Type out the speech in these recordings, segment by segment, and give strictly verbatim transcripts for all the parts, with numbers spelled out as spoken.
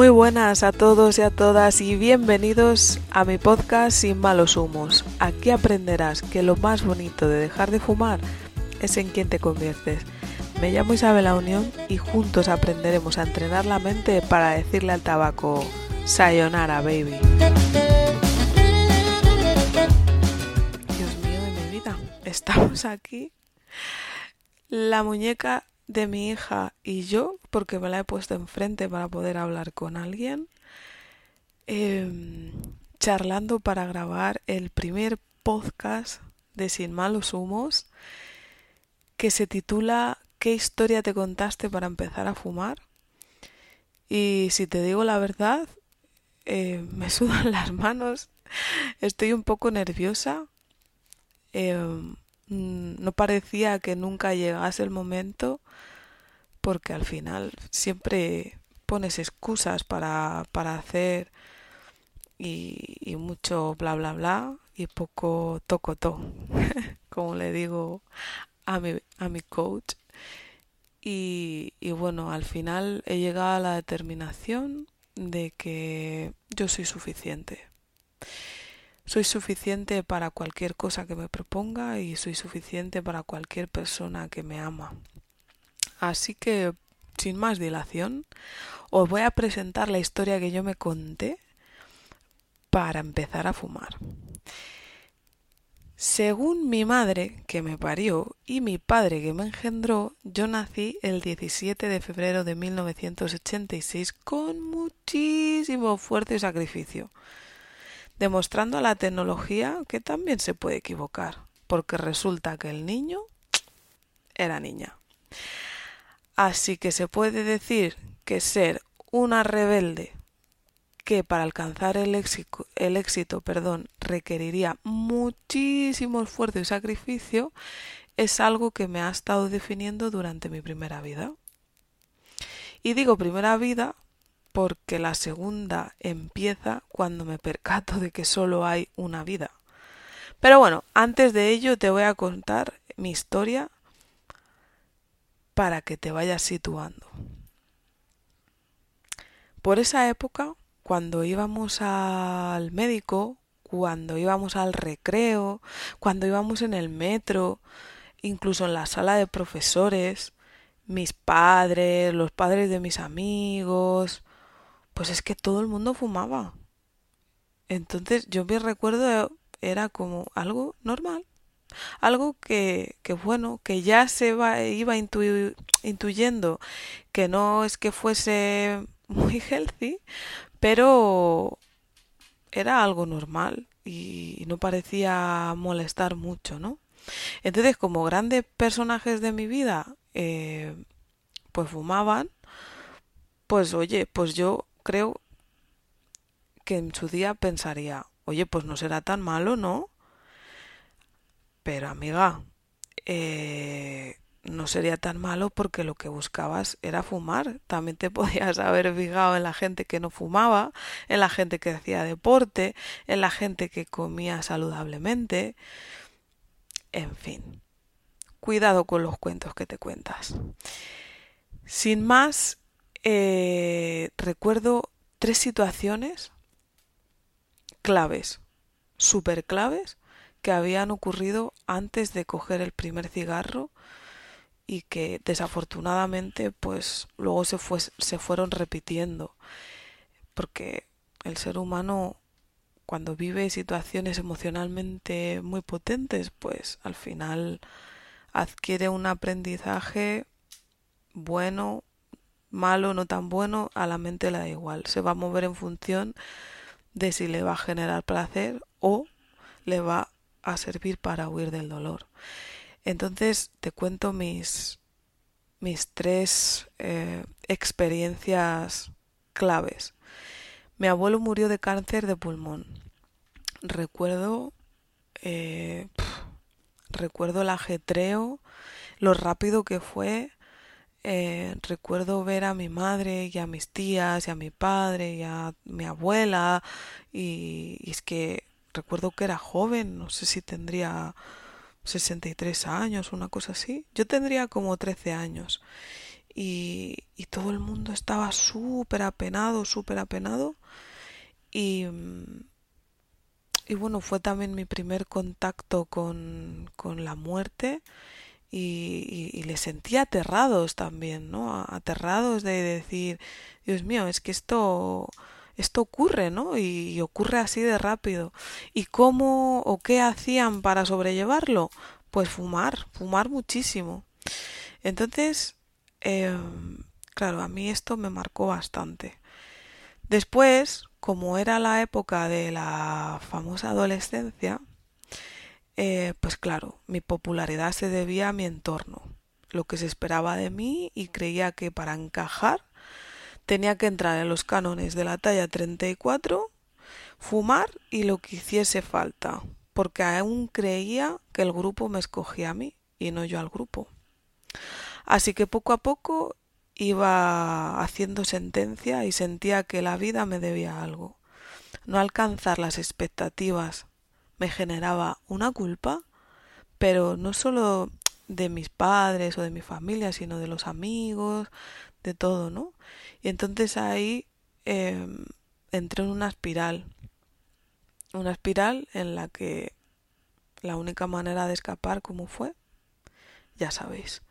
Muy buenas a todos y a todas y bienvenidos a mi podcast Sin Malos Humos. Aquí aprenderás que lo más bonito de dejar de fumar es en quién te conviertes. Me llamo Isabela Unión y juntos aprenderemos a entrenar la mente para decirle al tabaco, sayonara baby. Dios mío de mi vida, estamos aquí. La muñeca de mi hija y yo, porque me la he puesto enfrente para poder hablar con alguien, eh, charlando para grabar el primer podcast de Sin Malos Humos, que se titula ¿Qué historia te contaste para empezar a fumar? Y si te digo la verdad, eh, me sudan las manos, estoy un poco nerviosa, eh, no parecía que nunca llegase el momento, porque al final siempre pones excusas para, para hacer y, y mucho bla bla bla y poco tocotó, como le digo a mi, a mi coach. Y, y bueno, al final he llegado a la determinación de que yo soy suficiente. Soy suficiente para cualquier cosa que me proponga y soy suficiente para cualquier persona que me ama. Así que, sin más dilación, os voy a presentar la historia que yo me conté para empezar a fumar. Según mi madre, que me parió, y mi padre, que me engendró, yo nací el diecisiete de febrero de mil novecientos ochenta y seis con muchísimo esfuerzo y sacrificio, demostrando a la tecnología que también se puede equivocar, porque resulta que el niño era niña. Así que se puede decir que ser una rebelde que para alcanzar el éxito, el éxito, perdón, requeriría muchísimo esfuerzo y sacrificio, es algo que me ha estado definiendo durante mi primera vida. Y digo primera vida porque la segunda empieza cuando me percato de que solo hay una vida. Pero bueno, antes de ello te voy a contar mi historia para que te vayas situando. Por esa época, cuando íbamos al médico, cuando íbamos al recreo, cuando íbamos en el metro, incluso en la sala de profesores, mis padres, los padres de mis amigos, pues es que todo el mundo fumaba. Entonces yo me recuerdo, era como algo normal, algo que, que bueno, que ya se va, iba intu, intuyendo, que no es que fuese muy healthy, pero era algo normal y no parecía molestar mucho, ¿no? Entonces, como grandes personajes de mi vida, eh, pues fumaban, pues oye, pues yo creo que en su día pensaría, oye, pues no será tan malo, ¿no? Pero amiga, eh, no sería tan malo porque lo que buscabas era fumar. También te podías haber fijado en la gente que no fumaba, en la gente que hacía deporte, en la gente que comía saludablemente, en fin. Cuidado con los cuentos que te cuentas. Sin más, eh, recuerdo tres situaciones claves, súper claves, que habían ocurrido antes de coger el primer cigarro y que desafortunadamente pues luego se, fue, se fueron repitiendo, porque el ser humano cuando vive situaciones emocionalmente muy potentes pues al final adquiere un aprendizaje bueno, malo, no tan bueno, a la mente le da igual, se va a mover en función de si le va a generar placer o le va a a servir para huir del dolor. Entonces te cuento mis mis tres eh, experiencias claves. Mi abuelo murió de cáncer de pulmón. Recuerdo eh, pff, recuerdo el ajetreo, lo rápido que fue. Eh, recuerdo ver a mi madre y a mis tías y a mi padre y a mi abuela y, y es que recuerdo que era joven, no sé si tendría sesenta y tres años, una cosa así. Yo tendría como trece años y, y todo el mundo estaba súper apenado, súper apenado y, y bueno, fue también mi primer contacto con, con la muerte y, y, y les sentí aterrados también, ¿no? Aterrados de decir, Dios mío, es que esto... Esto ocurre, ¿no? Y, y ocurre así de rápido. ¿Y cómo o qué hacían para sobrellevarlo? Pues fumar, fumar muchísimo. Entonces, eh, claro, a mí esto me marcó bastante. Después, como era la época de la famosa adolescencia, eh, pues claro, mi popularidad se debía a mi entorno, lo que se esperaba de mí, y creía que para encajar tenía que entrar en los cánones de la talla treinta y cuatro, fumar y lo que hiciese falta, porque aún creía que el grupo me escogía a mí y no yo al grupo. Así que poco a poco iba haciendo sentencia y sentía que la vida me debía algo. No alcanzar las expectativas me generaba una culpa, pero no solo de mis padres o de mi familia, sino de los amigos, de todo, ¿no? Y entonces ahí eh, entré en una espiral, una espiral en la que la única manera de escapar, ¿cómo fue? Ya sabéis.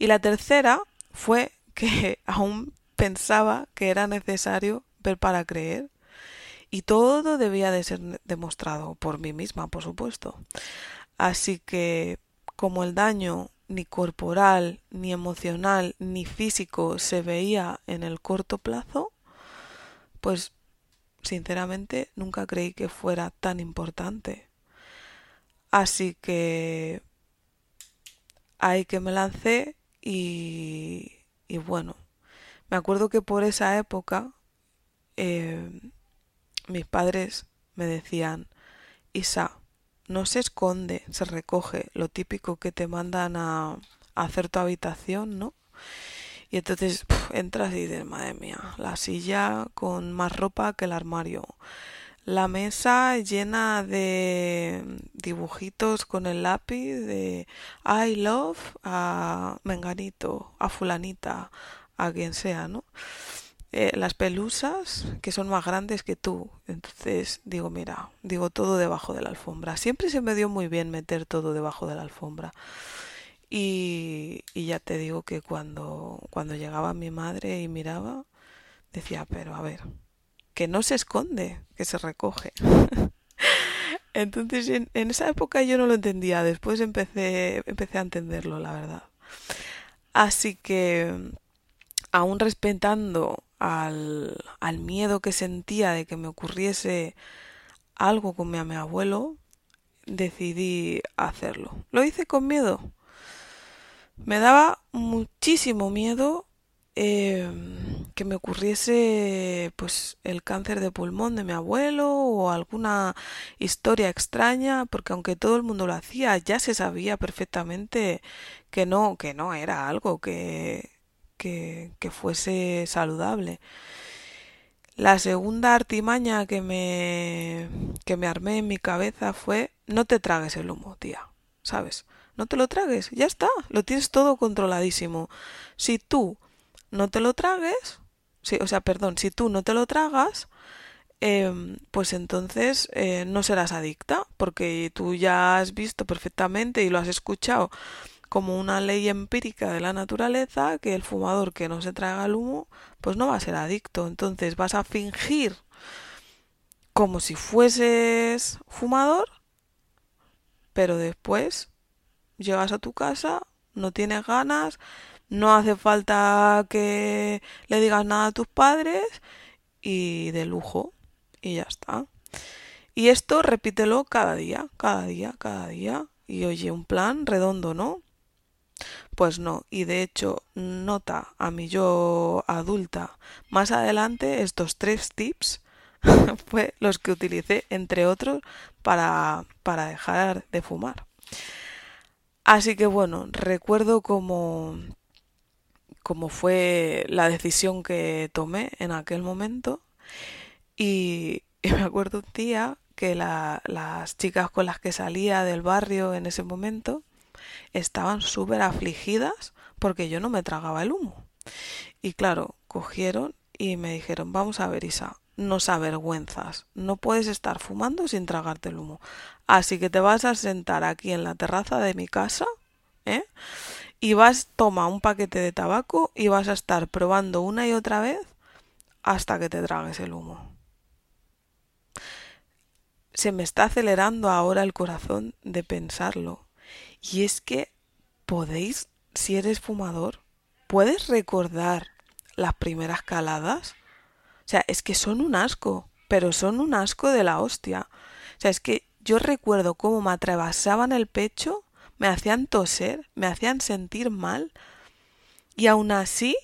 Y la tercera fue que aún pensaba que era necesario ver para creer y todo debía de ser demostrado por mí misma, por supuesto. Así que como el daño ni corporal, ni emocional, ni físico se veía en el corto plazo, pues sinceramente nunca creí que fuera tan importante. Así que ahí que me lancé y, y bueno, me acuerdo que por esa época eh, mis padres me decían, Isa, no se esconde, se recoge, lo típico que te mandan a, a hacer tu habitación, ¿no? Y entonces puf, entras y dices, madre mía, la silla con más ropa que el armario, la mesa llena de dibujitos con el lápiz de I love a menganito, a fulanita, a quien sea, ¿no? Eh, las pelusas que son más grandes que tú. Entonces digo, mira, digo todo debajo de la alfombra. Siempre se me dio muy bien meter todo debajo de la alfombra. Y, y ya te digo que cuando, cuando llegaba mi madre y miraba, decía, pero a ver, que no se esconde, que se recoge. Entonces en, en esa época yo no lo entendía. Después empecé, empecé a entenderlo, la verdad. Así que aún respetando al, al miedo que sentía de que me ocurriese algo con mi, mi abuelo, decidí hacerlo. Lo hice con miedo. Me daba muchísimo miedo eh, que me ocurriese pues el cáncer de pulmón de mi abuelo o alguna historia extraña, porque aunque todo el mundo lo hacía, ya se sabía perfectamente que no, que no era algo que... Que, que fuese saludable. La segunda artimaña que me, que me armé en mi cabeza fue, no te tragues el humo, tía, ¿sabes? No te lo tragues, ya está, lo tienes todo controladísimo. Si tú no te lo tragues, si, o sea, perdón, si tú no te lo tragas, eh, pues entonces eh, no serás adicta, porque tú ya has visto perfectamente y lo has escuchado como una ley empírica de la naturaleza, que el fumador que no se traga el humo, pues no va a ser adicto. Entonces vas a fingir como si fueses fumador, pero después llegas a tu casa, no tienes ganas, no hace falta que le digas nada a tus padres, y de lujo, y ya está. Y esto repítelo cada día, cada día, cada día, y oye, un plan redondo, ¿no? Pues no, y de hecho, nota a mi yo adulta. Más adelante, estos tres tips fue los que utilicé, entre otros, para, para dejar de fumar. Así que bueno, recuerdo como, como fue la decisión que tomé en aquel momento. Y, y me acuerdo un día que la, las chicas con las que salía del barrio en ese momento estaban súper afligidas porque yo no me tragaba el humo. Y claro, cogieron y me dijeron, vamos a ver, Isa, nos avergüenzas, no puedes estar fumando sin tragarte el humo. Así que te vas a sentar aquí en la terraza de mi casa, ¿eh? Y vas, toma un paquete de tabaco y vas a estar probando una y otra vez hasta que te tragues el humo. Se me está acelerando ahora el corazón de pensarlo. Y es que podéis, si eres fumador, ¿puedes recordar las primeras caladas? O sea, es que son un asco, pero son un asco de la hostia. O sea, es que yo recuerdo cómo me atravesaban el pecho, me hacían toser, me hacían sentir mal, y aún así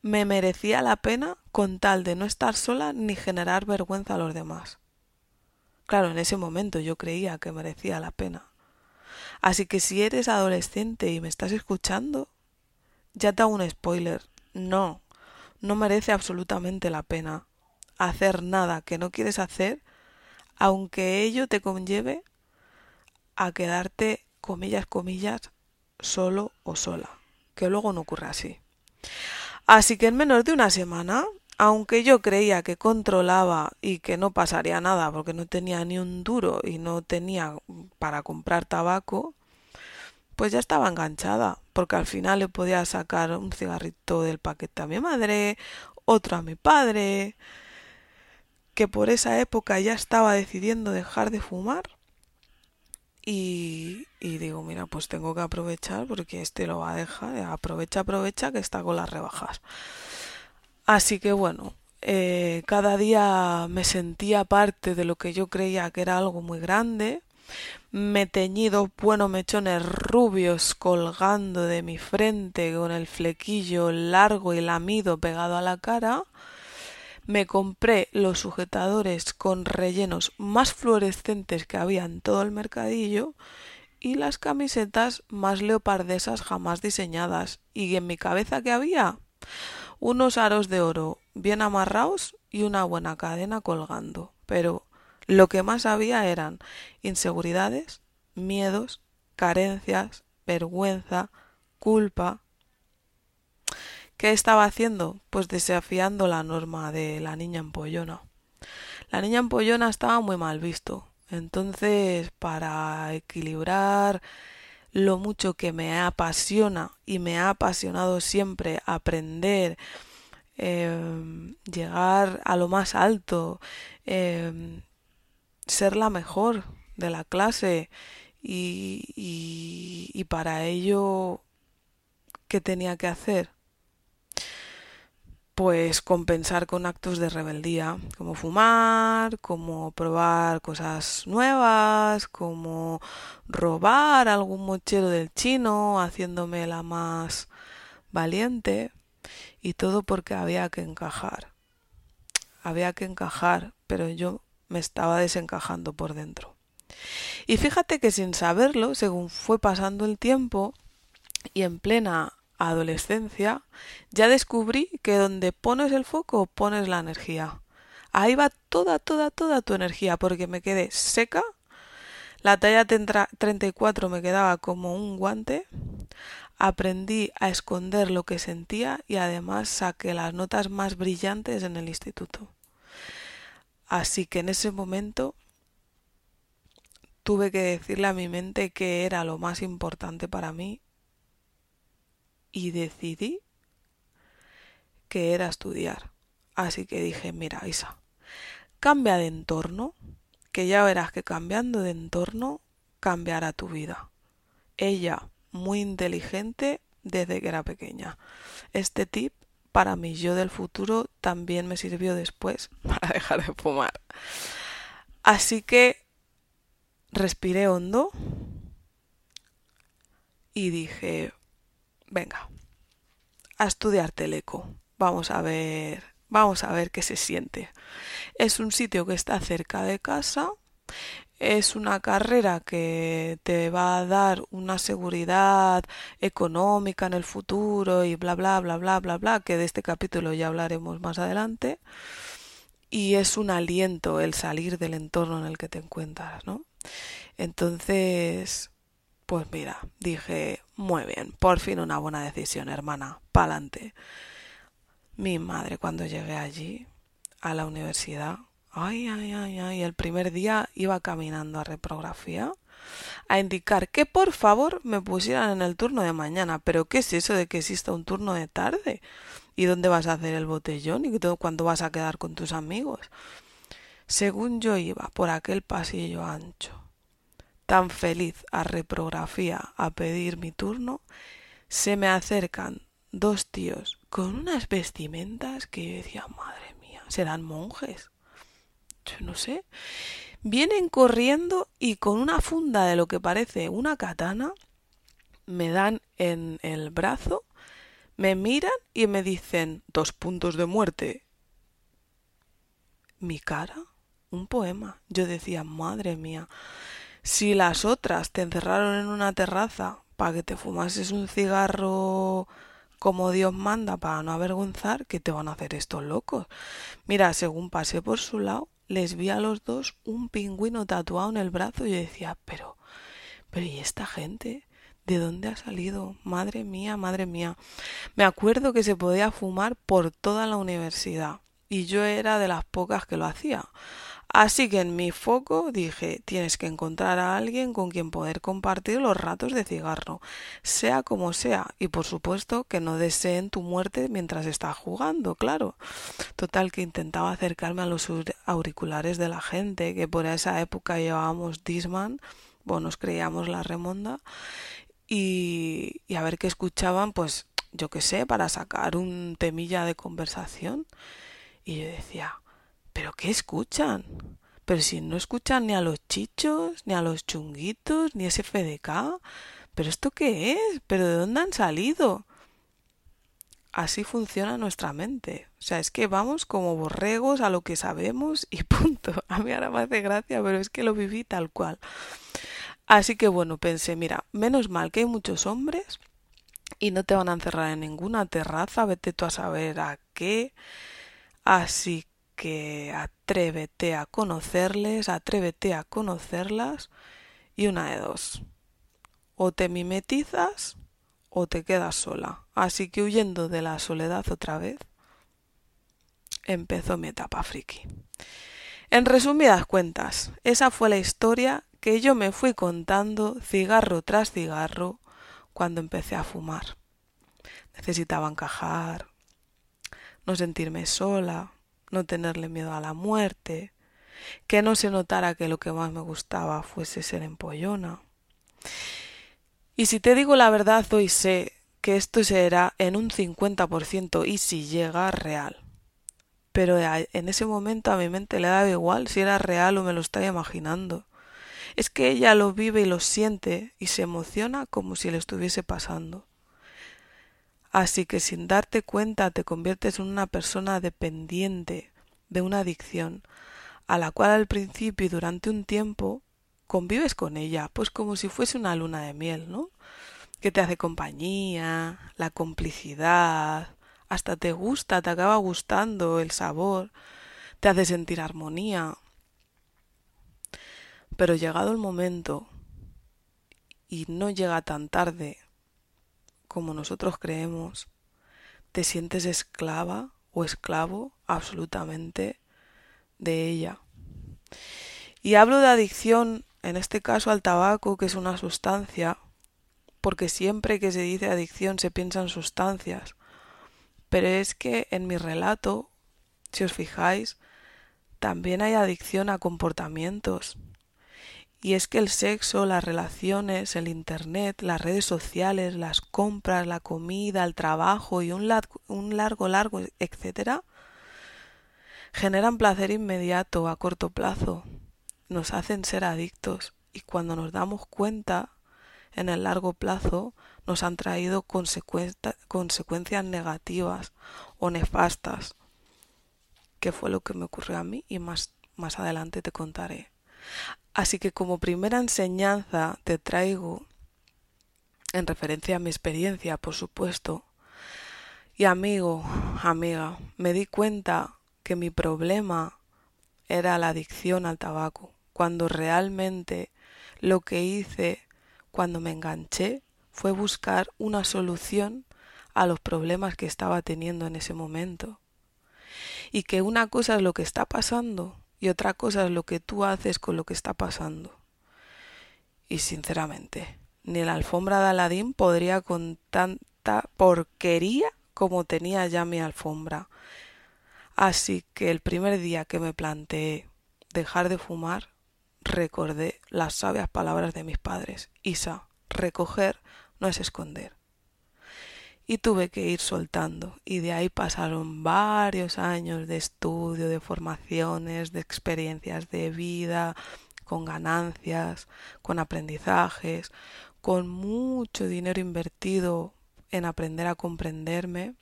me merecía la pena con tal de no estar sola ni generar vergüenza a los demás. Claro, en ese momento yo creía que merecía la pena. Así que si eres adolescente y me estás escuchando, ya te hago un spoiler. No, no merece absolutamente la pena hacer nada que no quieres hacer, aunque ello te conlleve a quedarte, comillas, comillas, solo o sola. Que luego no ocurra así. Así que en menos de una semana, aunque yo creía que controlaba y que no pasaría nada porque no tenía ni un duro y no tenía para comprar tabaco, pues ya estaba enganchada, porque al final le podía sacar un cigarrito del paquete a mi madre, otro a mi padre, que por esa época ya estaba decidiendo dejar de fumar. Y, y digo, mira, pues tengo que aprovechar porque este lo va a dejar, aprovecha, aprovecha que está con las rebajas. Así que bueno, eh, cada día me sentía parte de lo que yo creía que era algo muy grande. Me teñí dos buenos mechones rubios colgando de mi frente con el flequillo largo y lamido pegado a la cara. Me compré los sujetadores con rellenos más fluorescentes que había en todo el mercadillo y las camisetas más leopardesas jamás diseñadas. ¿Y en mi cabeza qué había? Unos aros de oro bien amarrados y una buena cadena colgando. Pero lo que más había eran inseguridades, miedos, carencias, vergüenza, culpa. ¿Qué estaba haciendo? Pues desafiando la norma de la niña empollona. La niña empollona estaba muy mal visto. Entonces, para equilibrar lo mucho que me apasiona y me ha apasionado siempre aprender, eh, llegar a lo más alto, eh, ser la mejor de la clase y, y, y para ello, ¿qué tenía que hacer? Pues compensar con actos de rebeldía, como fumar, como probar cosas nuevas, como robar algún mochero del chino, haciéndome la más valiente, y todo porque había que encajar. Había que encajar, pero yo me estaba desencajando por dentro. Y fíjate que sin saberlo, según fue pasando el tiempo y en plena adolescencia, ya descubrí que donde pones el foco, pones la energía. Ahí va toda, toda, toda tu energía, porque me quedé seca. La talla treinta y cuatro me quedaba como un guante. Aprendí a esconder lo que sentía y además saqué las notas más brillantes en el instituto. Así que en ese momento tuve que decirle a mi mente qué era lo más importante para mí y decidí que era estudiar. Así que dije, mira, Isa, cambia de entorno, que ya verás que cambiando de entorno cambiará tu vida. Ella, muy inteligente desde que era pequeña. Este tip para mi yo del futuro también me sirvió después para dejar de fumar. Así que respiré hondo y dije, venga, a estudiar teleco. Vamos a ver, vamos a ver qué se siente. Es un sitio que está cerca de casa. Es una carrera que te va a dar una seguridad económica en el futuro y bla, bla, bla, bla, bla, bla, que de este capítulo ya hablaremos más adelante. Y es un aliento el salir del entorno en el que te encuentras, ¿no? Entonces, Pues mira, dije, muy bien, por fin una buena decisión, hermana, pa'lante. Mi madre, cuando llegué allí, a la universidad, ay, ay, ay, ay, el primer día iba caminando a reprografía a indicar que por favor me pusieran en el turno de mañana. ¿Pero qué es eso de que exista un turno de tarde? ¿Y dónde vas a hacer el botellón? ¿Y cuándo vas a quedar con tus amigos? Según yo iba por aquel pasillo ancho, tan feliz a reprografía a pedir mi turno, se me acercan dos tíos con unas vestimentas que yo decía, madre mía, ¿serán monjes? Yo no sé. Vienen corriendo y con una funda de lo que parece una katana, me dan en el brazo, me miran y me dicen, dos puntos de muerte. Mi cara, un poema. Yo decía, madre mía, si las otras te encerraron en una terraza para que te fumases un cigarro como Dios manda para no avergonzar, ¿qué te van a hacer estos locos? Mira, según pasé por su lado, les vi a los dos un pingüino tatuado en el brazo y yo decía, pero, pero ¿y esta gente? ¿De dónde ha salido? Madre mía, madre mía. Me acuerdo que se podía fumar por toda la universidad y yo era de las pocas que lo hacía. Así que en mi foco dije, tienes que encontrar a alguien con quien poder compartir los ratos de cigarro, sea como sea, y por supuesto que no deseen tu muerte mientras estás jugando, claro. Total, que intentaba acercarme a los auriculares de la gente, que por esa época llevábamos Discman, bueno, nos creíamos la remonda, y, y a ver qué escuchaban, pues yo qué sé, para sacar un temilla de conversación. Y yo decía, ¿pero qué escuchan? Pero si no escuchan ni a los chichos, ni a los chunguitos, ni ese F D K. ¿Pero esto qué es? ¿Pero de dónde han salido? Así funciona nuestra mente. O sea, es que vamos como borregos a lo que sabemos y punto. A mí ahora me hace gracia, pero es que lo viví tal cual. Así que bueno, pensé, mira, menos mal que hay muchos hombres y no te van a encerrar en ninguna terraza, vete tú a saber a qué. Así que... que atrévete a conocerles, atrévete a conocerlas, y una de dos, o te mimetizas o te quedas sola. Así que huyendo de la soledad otra vez, empezó mi etapa friki. En resumidas cuentas, esa fue la historia que yo me fui contando cigarro tras cigarro cuando empecé a fumar. Necesitaba encajar, no sentirme sola, no tenerle miedo a la muerte, que no se notara que lo que más me gustaba fuese ser empollona. Y si te digo la verdad, hoy sé que esto será en un cincuenta por ciento y si llega real. Pero en ese momento a mi mente le daba igual si era real o me lo estaba imaginando. Es que ella lo vive y lo siente y se emociona como si le estuviese pasando. Así que sin darte cuenta te conviertes en una persona dependiente de una adicción, a la cual al principio y durante un tiempo convives con ella, pues como si fuese una luna de miel, ¿no? Que te hace compañía, la complicidad, hasta te gusta, te acaba gustando el sabor, te hace sentir armonía. Pero llegado el momento, y no llega tan tarde como nosotros creemos, te sientes esclava o esclavo absolutamente de ella. Y hablo de adicción, en este caso al tabaco, que es una sustancia, porque siempre que se dice adicción se piensa en sustancias. Pero es que en mi relato, si os fijáis, también hay adicción a comportamientos. Y es que el sexo, las relaciones, el internet, las redes sociales, las compras, la comida, el trabajo y un largo, un largo, largo, etcétera, generan placer inmediato a corto plazo, nos hacen ser adictos y cuando nos damos cuenta, en el largo plazo, nos han traído consecuencias negativas o nefastas, que fue lo que me ocurrió a mí y más, más adelante te contaré. Así que como primera enseñanza te traigo, en referencia a mi experiencia, por supuesto, y amigo, amiga, me di cuenta que mi problema era la adicción al tabaco, cuando realmente lo que hice cuando me enganché fue buscar una solución a los problemas que estaba teniendo en ese momento. Y que una cosa es lo que está pasando y otra cosa es lo que tú haces con lo que está pasando. Y sinceramente, ni la alfombra de Aladín podría con tanta porquería como tenía ya mi alfombra. Así que el primer día que me planteé dejar de fumar, recordé las sabias palabras de mis padres. Isa, recoger no es esconder. Y tuve que ir soltando, y de ahí pasaron varios años de estudio, de formaciones, de experiencias de vida, con ganancias, con aprendizajes, con mucho dinero invertido en aprender a comprenderme,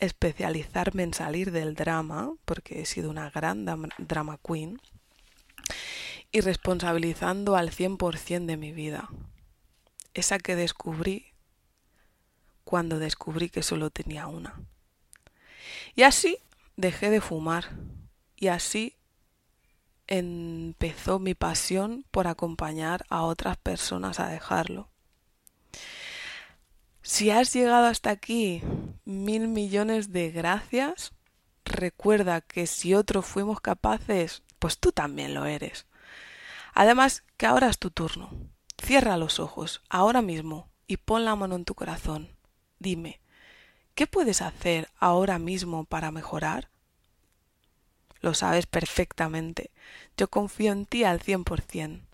especializarme en salir del drama, porque he sido una gran drama queen, y responsabilizando al cien por ciento de mi vida. Esa que descubrí cuando descubrí que solo tenía una. Y así dejé de fumar. Y así empezó mi pasión por acompañar a otras personas a dejarlo. Si has llegado hasta aquí, mil millones de gracias. Recuerda que si otros fuimos capaces, pues tú también lo eres. Además, que ahora es tu turno. Cierra los ojos, ahora mismo, y pon la mano en tu corazón. Dime, ¿qué puedes hacer ahora mismo para mejorar? Lo sabes perfectamente. Yo confío en ti al cien por ciento.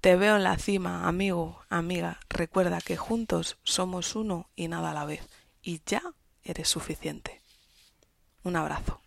Te veo en la cima, amigo, amiga. Recuerda que juntos somos uno y nada a la vez. Y ya eres suficiente. Un abrazo.